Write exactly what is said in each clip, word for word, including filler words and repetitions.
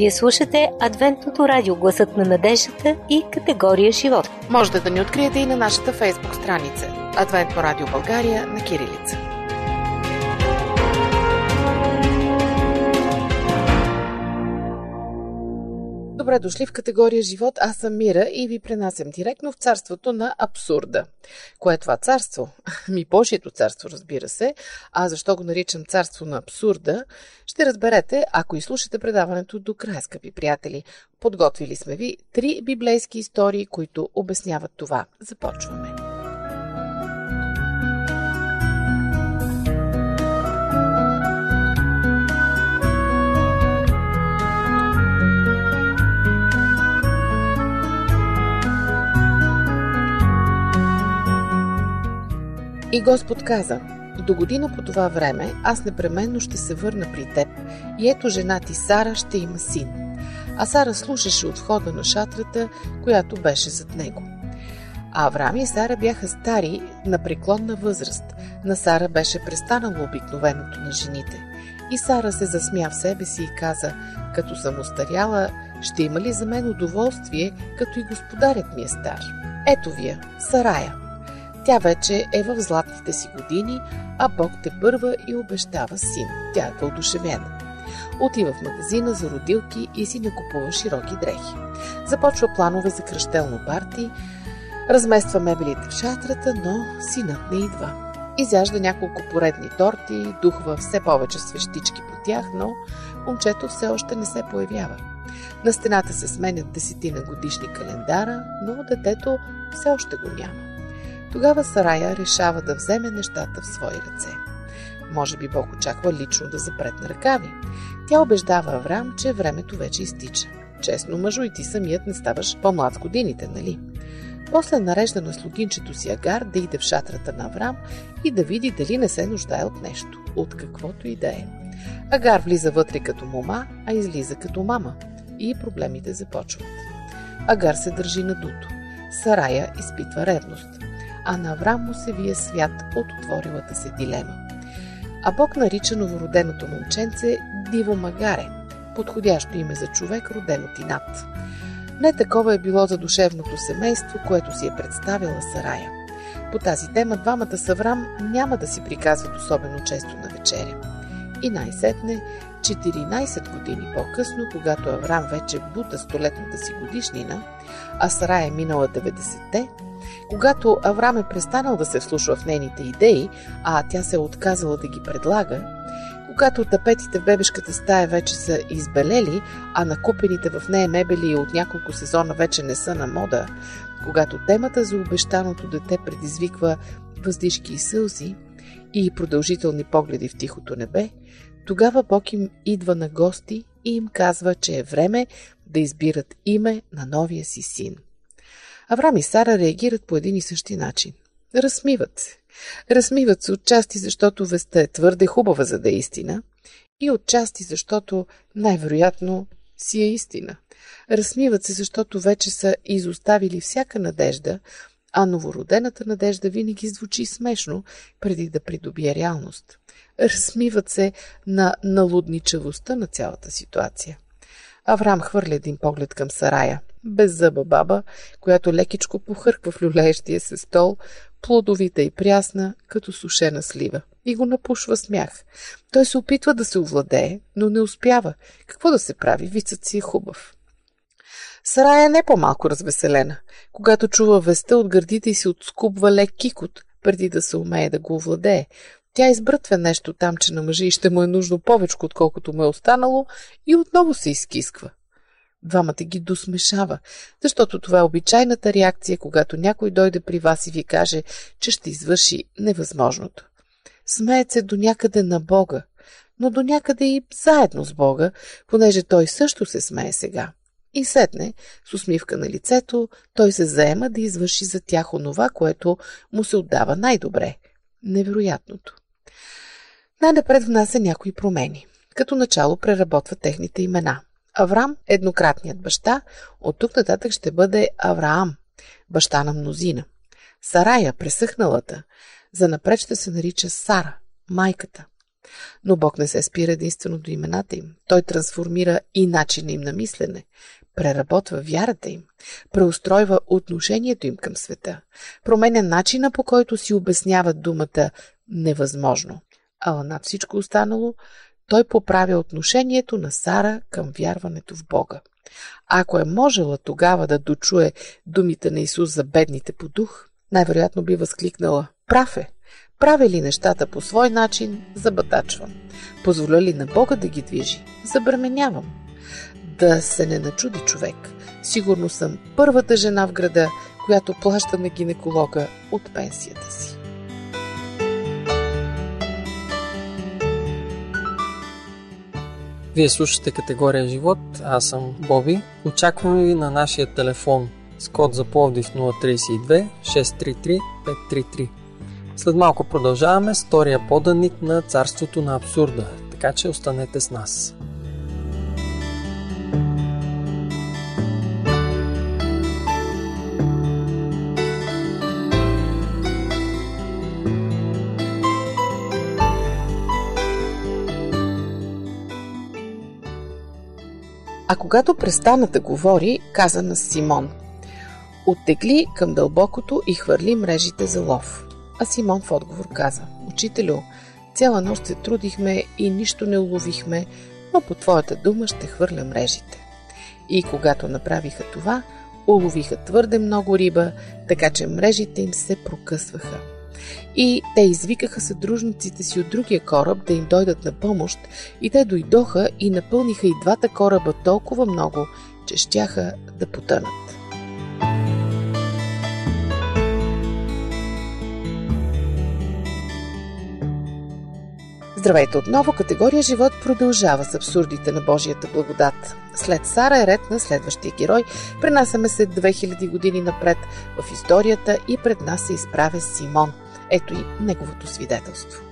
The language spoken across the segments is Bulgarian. Вие слушате Адвентното радио, гласът на надеждата и категория живот. Можете да ни откриете и на нашата Facebook страница Адвентно радио България на кирилица. Добре дошли в категория живот. Аз съм Мира и ви пренасям директно в царството на абсурда. Кое е това царство? Ми Божието царство, разбира се. А защо го наричам царство на абсурда, ще разберете, ако изслушате предаването до края, скъпи приятели. Подготвили сме ви три библейски истории, които обясняват това. Започваме. И Господ каза: до година по това време аз непременно ще се върна при теб и ето жена ти Сара ще има син. А Сара слушаше от входа на шатрата, която беше зад него. А Авраам и Сара бяха стари на преклонна възраст. На Сара беше престанало обикновеното на жените. И Сара се засмя в себе си и каза: като съм остаряла, ще има ли за мен удоволствие, като и господарят ми е стар? Ето вие, Сарая. Тя вече е в златните си години, а Бог те първа и обещава син. Тя е въодушевена. Отива в магазина за родилки и си накупува широки дрехи. Започва планове за кръщелно парти, размества мебелите в шатрата, но синът не идва. Изяжда няколко поредни торти, духва все повече свещички по тях, но момчето все още не се появява. На стената се сменят десетина годишни календара, но детето все още го няма. Тогава Сарая решава да вземе нещата в свои ръце. Може би Бог очаква лично да запретне ръкави. Тя убеждава Авраам, че времето вече изтича. Честно, мъжо, и ти самият не ставаш по-млад с годините, нали? После нарежда на слугинчето си Агар да иде в шатрата на Авраам и да види дали не се нуждае от нещо, от каквото и да е. Агар влиза вътре като мома, а излиза като мама. И проблемите започват. Агар се държи надуто. Сарая изпитва ревност. А на Авраам му се вие свят от отворилата се дилема. А Бог нарича новороденото момченце Диво Магаре, подходящо име за човек, роден от инат. Не такова е било за душевното семейство, което си е представила Сарая. По тази тема двамата с Авраам няма да си приказват особено често на вечеря. И най-сетне, четиринайсет години по-късно, когато Авраам вече бута столетната си годишнина, а Сарая е минала деветдесетте, когато Авраам е престанал да се вслушва в нейните идеи, а тя се е отказала да ги предлага, когато тапетите в бебешката стая вече са избелели, а накупените в нея мебели от няколко сезона вече не са на мода, когато темата за обещаното дете предизвиква въздишки и сълзи и продължителни погледи в тихото небе, тогава Бог им идва на гости и им казва, че е време да избират име на новия си син. Авраам и Сара реагират по един и същи начин. Разсмиват се. Разсмиват се отчасти, защото вестта е твърде хубава, за да е истина, и отчасти, защото най-вероятно си е истина. Разсмиват се, защото вече са изоставили всяка надежда, а новородената надежда винаги звучи смешно, преди да придобие реалност. Разсмиват се на налудничавостта на цялата ситуация. Авраам хвърля един поглед към Сарая. Беззъба баба, която лекичко похърква в люлеещия се стол, плодовита и прясна, като сушена слива. И го напушва смях. Той се опитва да се овладее, но не успява. Какво да се прави? Вицът си е хубав. Сарая е не по-малко развеселена. Когато чува веста, от гърдите й се отскубва лек кикот, преди да се умее да го овладее. Тя избъртва нещо там, че на мъжа и ще му е нужно повече, отколкото му е останало, и отново се изкисква. Двамата ги досмешава, защото това е обичайната реакция, когато някой дойде при вас и ви каже, че ще извърши невъзможното. Смеят се до някъде на Бога, но до някъде и заедно с Бога, понеже той също се смее сега. И сетне, с усмивка на лицето, той се заема да извърши за тях онова, което му се отдава най-добре – невероятното. Най-напред внася някои промени. Като начало преработва техните имена. Авраам, еднократният баща, от тук нататък ще бъде Авраам, баща на мнозина. Сарая, пресъхналата, занапред ще се нарича Сара, майката. Но Бог не се спира единствено до имената им. Той трансформира и начина им на мислене, преработва вярата им, преустройва отношението им към света, променя начина, по който си обясняват думата невъзможно. А над всичко останало, той поправя отношението на Сара към вярването в Бога. Ако е можела тогава да дочуе думите на Исус за бедните по дух, най-вероятно би възкликнала: „Прав е! Прави ли нещата по свой начин, забатачвам. Позволя ли на Бога да ги движи, забременявам. Да се не начуди човек. Сигурно съм първата жена в града, която плаща на гинеколога от пенсията си.“ Вие слушате категория живот, аз съм Боби. Очакваме ви на нашия телефон с код за Пловдив нула три две шест три три пет три три. След малко продължаваме с втория поданик на царството на абсурда, така че останете с нас. А когато престана да говори, каза на Симон: „Оттегли към дълбокото и хвърли мрежите за лов.“ А Симон в отговор каза: „Учителю, цяла нощ се трудихме и нищо не уловихме, но по твоята дума ще хвърля мрежите.“ И когато направиха това, уловиха твърде много риба, така че мрежите им се прокъсваха. И те извикаха съдружниците си от другия кораб да им дойдат на помощ, и те дойдоха и напълниха и двата кораба толкова много, че щяха да потънат. Здравейте отново, категория живот продължава с абсурдите на Божията благодат. След Сара е ред на следващия герой, пренасяме се две хиляди години напред в историята и пред нас се изправя Симон. Ето и неговото свидетелство.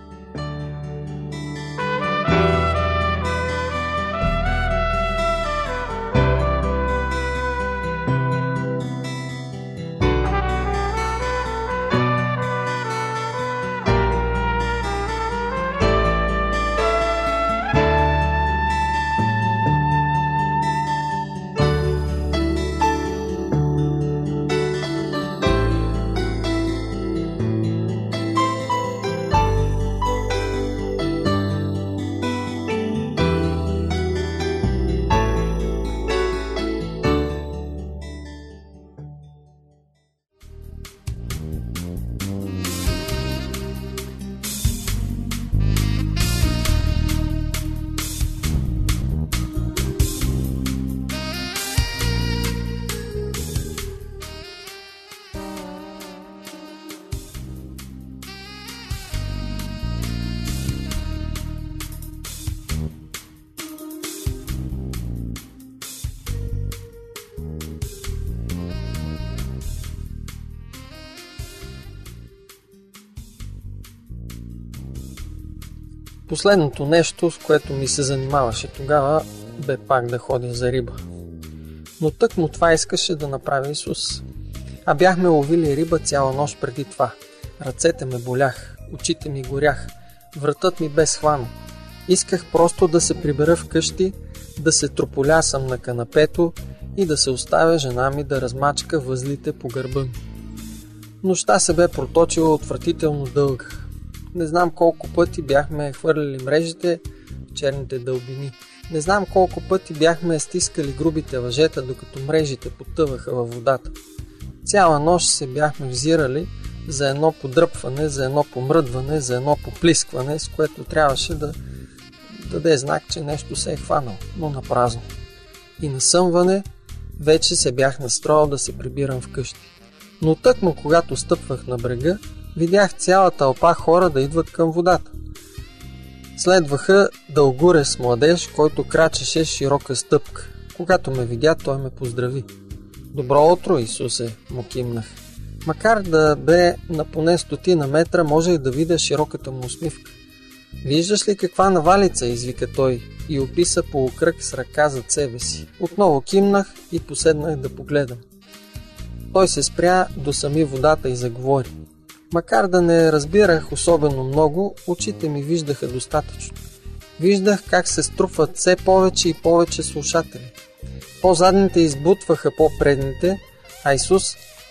Последното нещо, с което ми се занимаваше тогава, бе пак да ходя за риба. Но тъкмо това искаше да направи Исус. А бяхме ловили риба цяла нощ преди това. Ръцете ме болях, очите ми горях, вратът ми бе схванат. Исках просто да се прибера вкъщи, да се трополясам на канапето и да се оставя жена ми да размачка възлите по гърба ми. Нощта се бе проточила отвратително дълга. Не знам колко пъти бяхме хвърляли мрежите в черните дълбини. Не знам колко пъти бяхме стискали грубите въжета, докато мрежите потъваха във водата. Цяла нощ се бяхме взирали за едно подръпване, за едно помръдване, за едно поплискване, с което трябваше да даде знак, че нещо се е хванало, но напразно. И насъмване вече се бях настроил да се прибирам вкъщи. Но тъкмо когато стъпвах на брега, видях цяла тълпа хора да идват към водата. Следваха дългорез младеж, който крачеше широка стъпка. Когато ме видя, той ме поздрави. „Добро утро, Исусе“, му кимнах. Макар да бе на поне стотина метра, можех да видя широката му усмивка. „Виждаш ли каква навалица?“ извика той и описа полукръг с ръка зад себе си. Отново кимнах и поседнах да погледам. Той се спря до сами водата и заговори. Макар да не разбирах особено много, очите ми виждаха достатъчно. Виждах как се струпват все повече и повече слушатели. По-задните избутваха по-предните, а Исус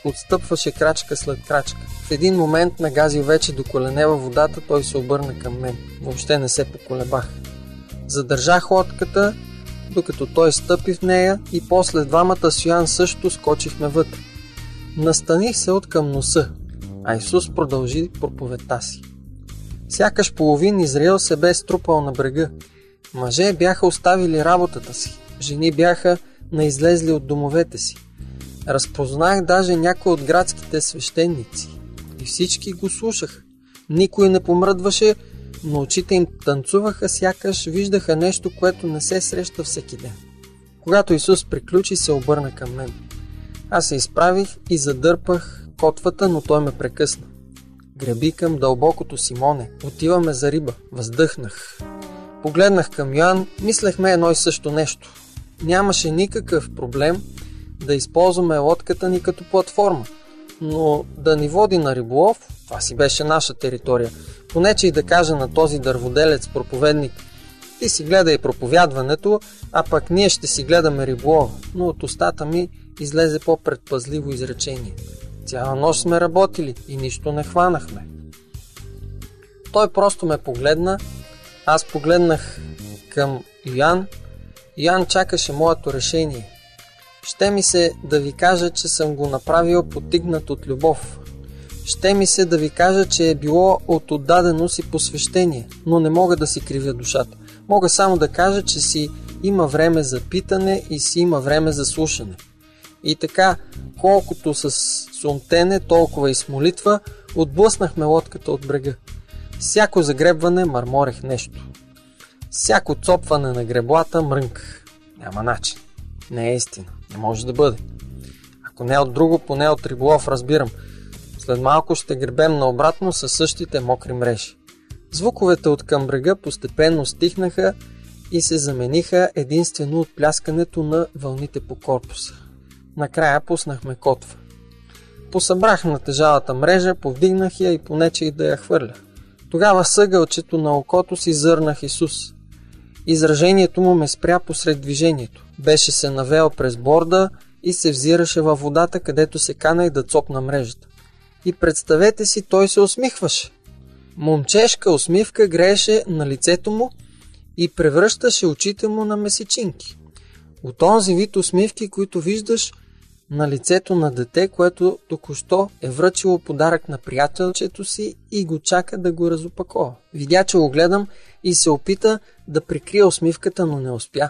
отстъпваше крачка след крачка. В един момент нагазил вече до колене във водата, той се обърна към мен. Въобще не се поколебах. Задържах ходката, докато той стъпи в нея, и после двамата с Йоан също скочихме вътре. Настаних се от към носа, а Исус продължи проповедта си. Сякаш половин Израел се бе струпал на брега. Мъже бяха оставили работата си, жени бяха наизлезли от домовете си. Разпознах даже някои от градските свещеници и всички го слушаха. Никой не помръдваше, но очите им танцуваха, сякаш виждаха нещо, което не се среща всеки ден. Когато Исус приключи, се обърна към мен. Аз се изправих и задърпах котвата, но той ме прекъсна. Греби към дълбокото, Симоне, отиваме за риба. Въздъхнах. Погледнах към Йоан, мислехме едно и също нещо. Нямаше никакъв проблем да използваме лодката ни като платформа, но да ни води на риболов, това си беше наша територия. Поне че и да кажа на този дърводелец проповедник: ти си гледай проповядването, а пък ние ще си гледаме риболова. Но от устата ми излезе по-предпазливо изречение: цяла нощ сме работили и нищо не хванахме. Той просто ме погледна, аз погледнах към Йоан. Йоан чакаше моето решение. Ще ми се да ви кажа, че съм го направил потигнат от любов. Ще ми се да ви кажа, че е било от отдаденост и посвещение, но не мога да си кривя душата. Мога само да кажа, че си има време за питане и си има време за слушане. И така, колкото с сумтене, толкова и с молитва, отблъснахме лодката от брега. Всяко загребване мърморех нещо. Всяко цопване на греблата мрънках. Няма начин. Не е истина. Не може да бъде. Ако не от друго, поне от риболов разбирам. След малко ще гребем наобратно със същите мокри мрежи. Звуковете от към брега постепенно стихнаха и се замениха единствено от пляскането на вълните по корпуса. Накрая пуснахме котва. Посъбрах на тежалата мрежа, повдигнах я и понечих да я хвърля. Тогава съгълчето на окото си зърнах Исус. Изражението му ме спря посред движението. Беше се навел през борда и се взираше във водата, където се канех да цопна мрежата. И представете си, той се усмихваше. Момчешка усмивка грееше на лицето му и превръщаше очите му на месечинки. От онзи вид усмивки, които виждаш на лицето на дете, което току-що е връчило подарък на приятелчето си и го чака да го разопакова. Видя, че го гледам и се опита да прикрия усмивката, но не успя.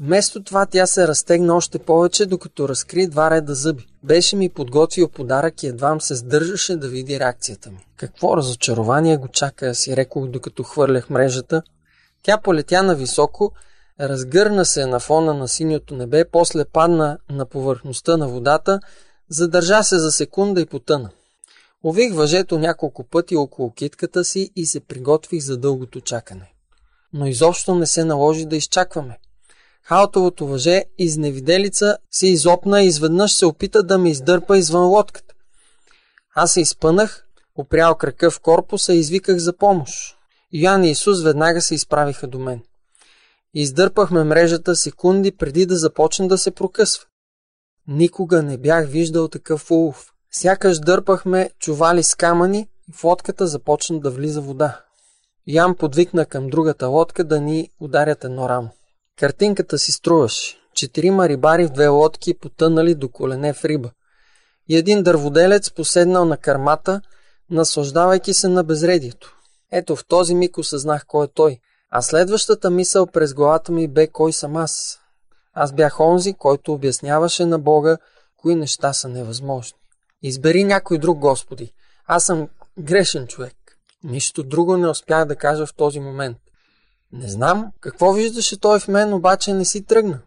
Вместо това тя се разтегна още повече, докато разкри два реда зъби. Беше ми подготвил подарък и едвам се сдържаше да види реакцията ми. Какво разочарование го чака, си рекох, докато хвърлях мрежата. Тя полетя нависоко, разгърна се на фона на синьото небе, после падна на повърхността на водата, задържа се за секунда и потъна. Ових въжето няколко пъти около китката си и се приготвих за дългото чакане. Но изобщо не се наложи да изчакваме. Халтовото въже изневиделица се изопна и изведнъж се опита да ме издърпа извън лодката. Аз се изпънах, опрял крака в корпуса и извиках за помощ. Йоан и Исус веднага се изправиха до мен. Издърпахме мрежата секунди преди да започне да се прокъсва. Никога не бях виждал такъв улов. Сякаш дърпахме чували с камъни и в лодката започна да влиза вода. Йоан подвикна към другата лодка да ни ударят едно рамо. Картинката си струваше. Четирима рибари в две лодки потънали до колене в риба. И един дърводелец поседнал на кърмата, наслаждавайки се на безредието. Ето в този миг осъзнах кой е той. А следващата мисъл през главата ми бе: кой съм аз? Аз бях онзи, който обясняваше на Бога кои неща са невъзможни. Избери някой друг, Господи. Аз съм грешен човек. Нищо друго не успях да кажа в този момент. Не знам какво виждаше той в мен, обаче не си тръгна.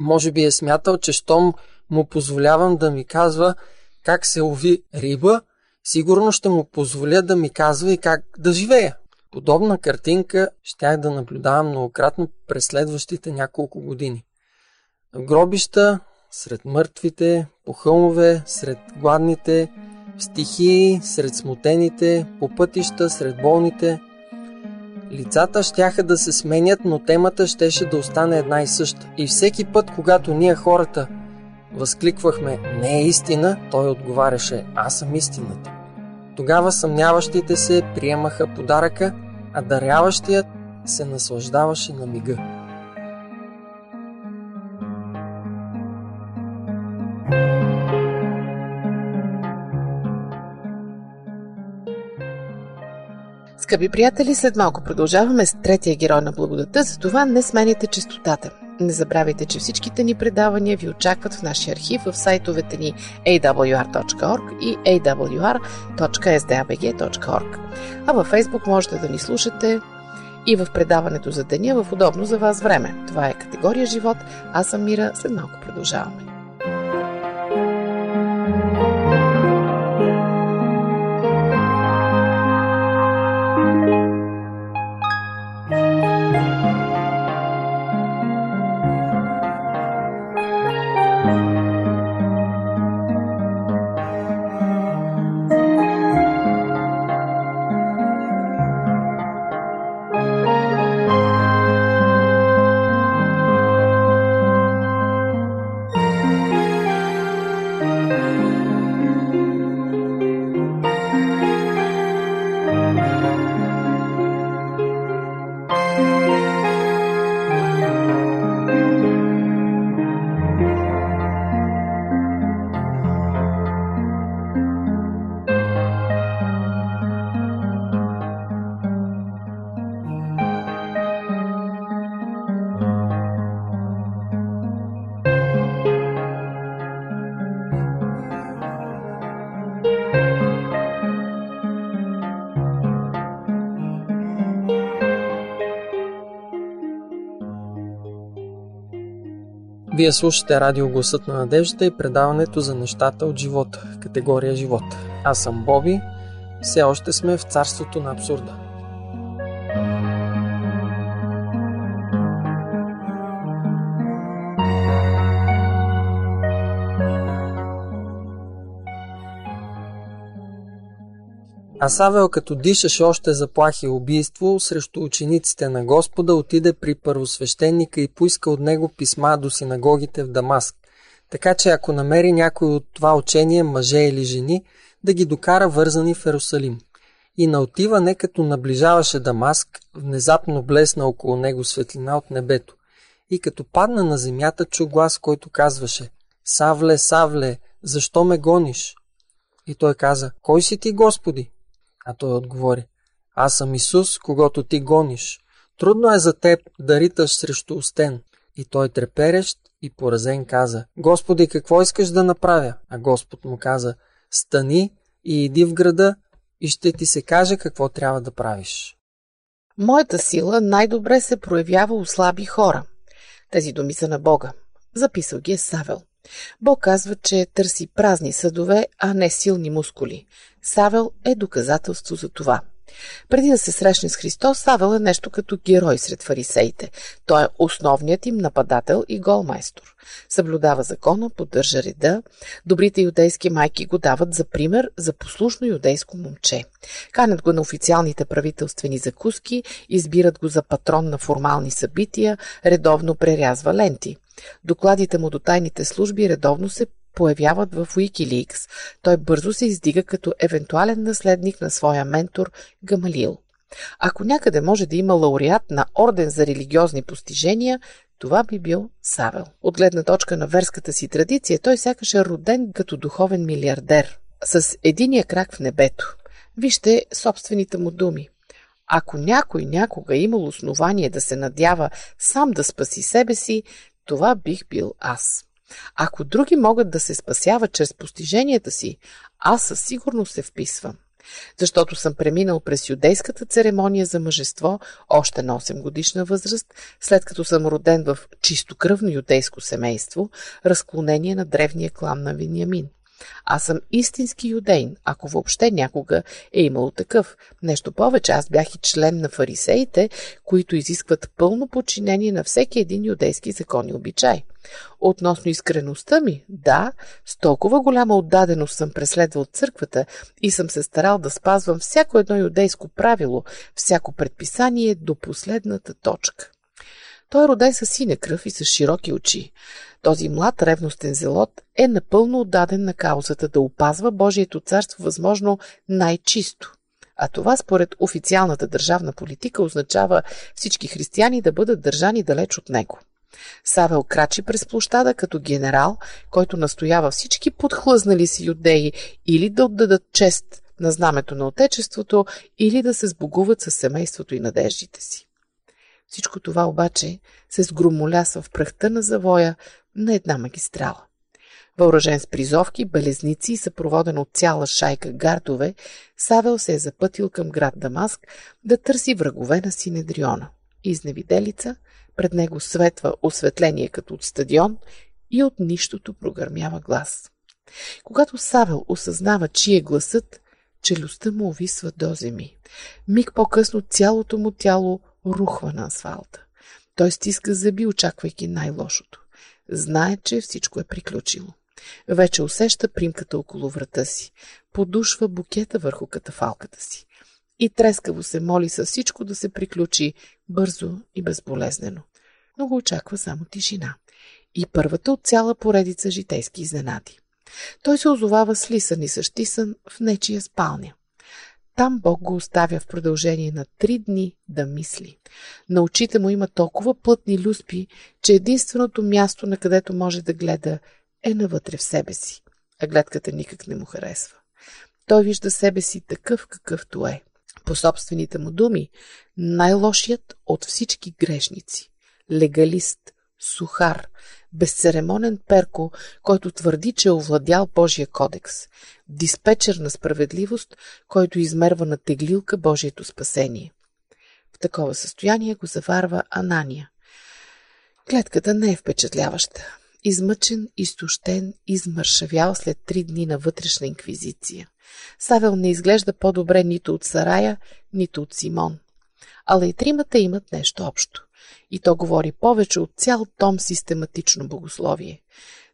Може би е смятал, че щом му позволявам да ми казва как се лови риба, сигурно ще му позволя да ми казва и как да живея. Подобна картинка щях да наблюдавам многократно през следващите няколко години. В гробища, сред мъртвите, по хълмове, сред гладните, стихии сред смутените, по пътища сред болните. Лицата щяха да се сменят, но темата щеше да остане една и съща. И всеки път, когато ние хората възкликвахме «Не е истина», той отговаряше «Аз съм истината». Тогава съмняващите се приемаха подаръка, а даряващият се наслаждаваше на мига. Скъпи приятели, след малко продължаваме с третия герой на благодата, затова не сменяйте честотата. Не забравяйте, че всичките ни предавания ви очакват в нашия архив в сайтовете ни ей дабъл ю ар точка орг и ей дабъл ю ар точка ес ди а би джи точка орг. А във Facebook можете да ни слушате и в предаването за деня в удобно за вас време. Това е категория живот. Аз съм Мира. След малко продължаваме. Вие слушате радио Гласът на надеждата и предаването за нещата от живота, категория живот. Аз съм Боби, все още сме в царството на абсурда. А Савел, като дишаше още заплахи и убийство срещу учениците на Господа, отиде при първосвещеника и поиска от него писма до синагогите в Дамаск. Така че ако намери някой от това учение, мъже или жени, да ги докара вързани в Ерусалим. И на отиване, като наближаваше Дамаск, внезапно блесна около него светлина от небето. И като падна на земята, чу глас, който казваше: «Савле, Савле, защо ме гониш?» И той каза: «Кой си ти, Господи?» А той отговори: «Аз съм Исус, когото ти гониш. Трудно е за теб да риташ срещу устен». И той, треперещ и поразен, каза: «Господи, какво искаш да направя?» А Господ му каза: «Стани и иди в града и ще ти се каже какво трябва да правиш». Моята сила най-добре се проявява у слаби хора. Тези думи са на Бога. Записал ги е Савел. Бог казва, че търси празни съдове, а не силни мускули. Савел е доказателство за това. Преди да се срещне с Христос, Савел е нещо като герой сред фарисеите. Той е основният им нападател и голмайстор. Съблюдава закона, поддържа реда. Добрите юдейски майки го дават за пример за послушно юдейско момче. Канят го на официалните правителствени закуски, избират го за патрон на формални събития, редовно прерязва ленти. Докладите му до тайните служби редовно се появяват в Wikileaks. Той бързо се издига като евентуален наследник на своя ментор Гамалил. Ако някъде може да има лауреат на орден за религиозни постижения, това би бил Савел. От гледна точка на верската си традиция, той сякаш е роден като духовен милиардер, с единия крак в небето. Вижте собствените му думи. Ако някой някога е имал основание да се надява сам да спаси себе си, това бих бил аз. Ако други могат да се спасяват чрез постиженията си, аз със сигурност се вписвам. Защото съм преминал през юдейската церемония за мъжество още на осемгодишна възраст, след като съм роден в чистокръвно юдейско семейство, разклонение на древния клан на Виниамин. Аз съм истински юдейн, ако въобще някога е имало такъв. Нещо повече, аз бях и член на фарисеите, които изискват пълно подчинение на всеки един юдейски закон и обичай. Относно искреността ми, да, с толкова голяма отдаденост съм преследвал църквата и съм се старал да спазвам всяко едно юдейско правило, всяко предписание до последната точка. Той е роден със синя кръв и с широки очи. Този млад ревностен зелот е напълно отдаден на каузата да опазва Божието царство възможно най-чисто. А това според официалната държавна политика означава всички християни да бъдат държани далеч от него. Савел крачи през площада като генерал, който настоява всички подхлъзнали си юдеи или да отдадат чест на знамето на Отечеството, или да се сбогуват с семейството и надеждите си. Всичко това обаче се сгромолясва в пръхта на завоя на една магистрала. Въоръжен с призовки, белезници и съпроводен от цяла шайка гардове, Савел се е запътил към град Дамаск да търси врагове на Синедриона. Изневиделица, пред него светва осветление като от стадион и от нищото прогърмява глас. Когато Савел осъзнава, чий е гласът, челюстта му увисва до земи. Миг по-късно цялото му тяло рухва на асфалта. Той стиска зъби, очаквайки най-лошото. Знае, че всичко е приключило. Вече усеща примката около врата си. Подушва букета върху катафалката си. И трескаво се моли със всичко да се приключи бързо и безболезнено. Но го очаква само тишина. И първата от цяла поредица житейски изненади. Той се озовава слисан и същисан в нечия спалня. Там Бог го оставя в продължение на три дни да мисли. На очите му има толкова плътни люспи, че единственото място, на където може да гледа, е навътре в себе си. А гледката никак не му харесва. Той вижда себе си такъв, какъвто е. По собствените му думи, най-лошият от всички грешници. Легалист, сухар, безцеремонен перко, който твърди, че е овладял Божия кодекс. Диспетчер на справедливост, който измерва на теглилка Божието спасение. В такова състояние го заварва Анания. Клетката не е впечатляваща. Измъчен, изтощен, измършавял след три дни на вътрешна инквизиция. Савел не изглежда по-добре нито от Сарая, нито от Симон. Ала и тримата имат нещо общо. И то говори повече от цял том систематично богословие.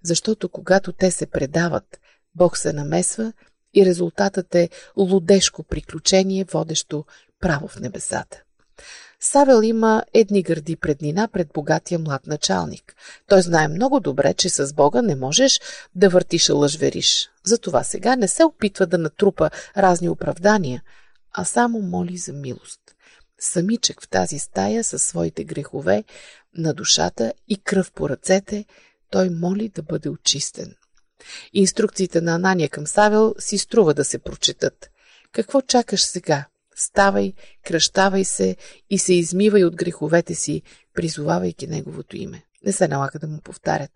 Защото когато те се предават, Бог се намесва и резултатът е лудешко приключение, водещо право в небесата. Савел има едни гърди преднина пред богатия млад началник. Той знае много добре, че с Бога не можеш да въртиш лъжвериш. Затова сега не се опитва да натрупа разни оправдания, а само моли за милост. Самичък в тази стая със своите грехове на душата и кръв по ръцете, той моли да бъде очистен. Инструкциите на Анания към Савел си струва да се прочетат. Какво чакаш сега? Ставай, кръщавай се и се измивай от греховете си, призовавайки неговото име. Не се налага да му повтарят.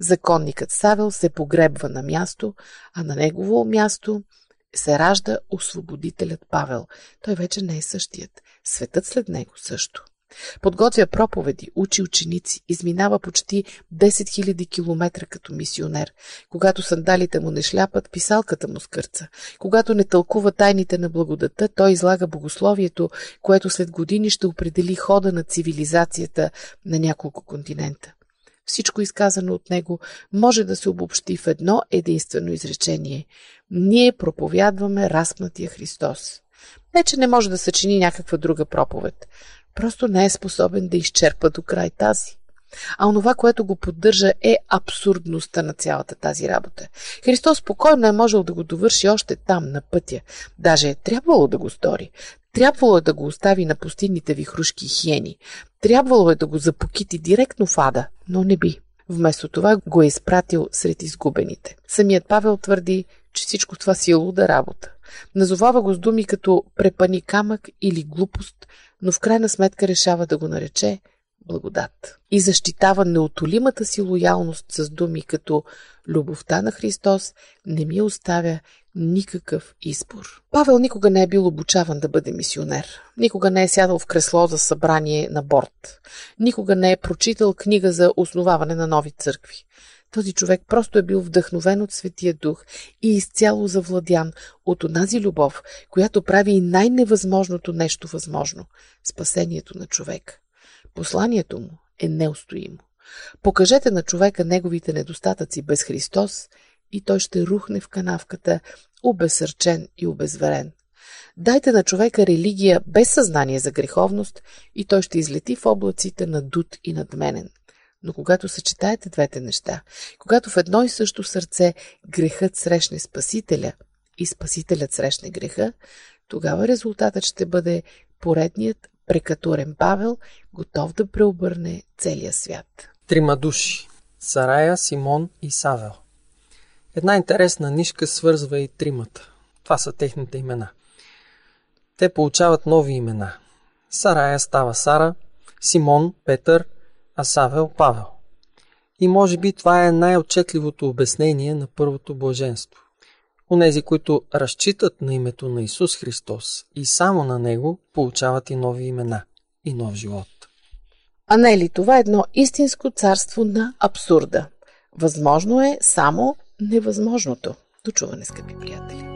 Законникът Савел се погребва на място, а на негово място се ражда освободителят Павел. Той вече не е същият. Светът след него също. Подготвя проповеди, учи ученици, изминава почти десет хиляди километра като мисионер. Когато сандалите му не шляпат, писалката му скърца. Когато не тълкува тайните на благодата, той излага богословието, което след години ще определи хода на цивилизацията на няколко континента. Всичко изказано от него може да се обобщи в едно единствено изречение. Ние проповядваме разпнатия Христос. Не, че не може да съчини някаква друга проповед. Просто не е способен да изчерпа до край тази. А онова, което го поддържа, е абсурдността на цялата тази работа. Христос спокойно е можел да го довърши още там, на пътя. Даже е трябвало да го стори. Трябвало е да го остави на пустинните вихрушки хиени. Трябвало е да го запокити директно в ада, но не би. Вместо това го е изпратил сред изгубените. Самият Павел твърди, че всичко това си е луда работа. Назовава го с думи като препани камък или глупост, но в крайна сметка решава да го нарече благодат. И защитава неотолимата си лоялност с думи като любовта на Христос не ми оставя никакъв избор. Павел никога не е бил обучаван да бъде мисионер. Никога не е сядал в кресло за събрание на борт. Никога не е прочитал книга за основаване на нови църкви. Този човек просто е бил вдъхновен от Светия Дух и изцяло завладян от онази любов, която прави и най-невъзможното нещо възможно – спасението на човек. Посланието му е неустоимо. Покажете на човека неговите недостатъци без Христос и той ще рухне в канавката, обезсърчен и обезверен. Дайте на човека религия без съзнание за греховност и той ще излети в облаците надут и надменен. Но когато съчетаете двете неща, когато в едно и също сърце грехът срещне Спасителя и Спасителят срещне греха, тогава резултатът ще бъде поредният прекатурен Павел, готов да преобърне целия свят. Трима души – Сарая, Симон и Савел. Една интересна нишка свързва и тримата. Това са техните имена. Те получават нови имена. Сарая става Сара, Симон – Петър, а Савел – Павел. И може би това е най-отчетливото обяснение на първото блаженство. Онези, които разчитат на името на Исус Христос и само на Него, получават и нови имена, и нов живот. А не ли това е едно истинско царство на абсурда? Възможно е само невъзможното. До чуване, скъпи приятели!